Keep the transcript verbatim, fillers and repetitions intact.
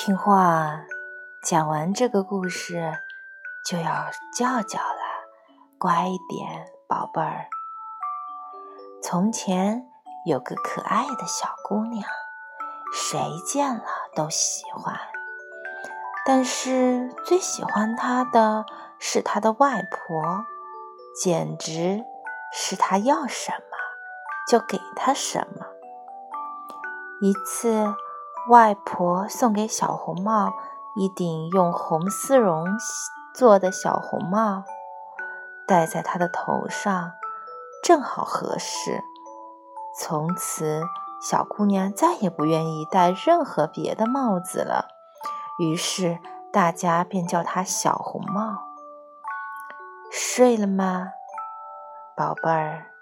听话，讲完这个故事就要叫叫了，乖一点，宝贝儿。从前有个可爱的小姑娘，谁见了都喜欢，但是最喜欢她的是她的外婆，简直是她要什么就给她什么。一次，外婆送给小红帽一顶用红丝绒做的小红帽，戴在她的头上正好合适。从此，小姑娘再也不愿意戴任何别的帽子了，于是大家便叫她小红帽。睡了吗，宝贝儿？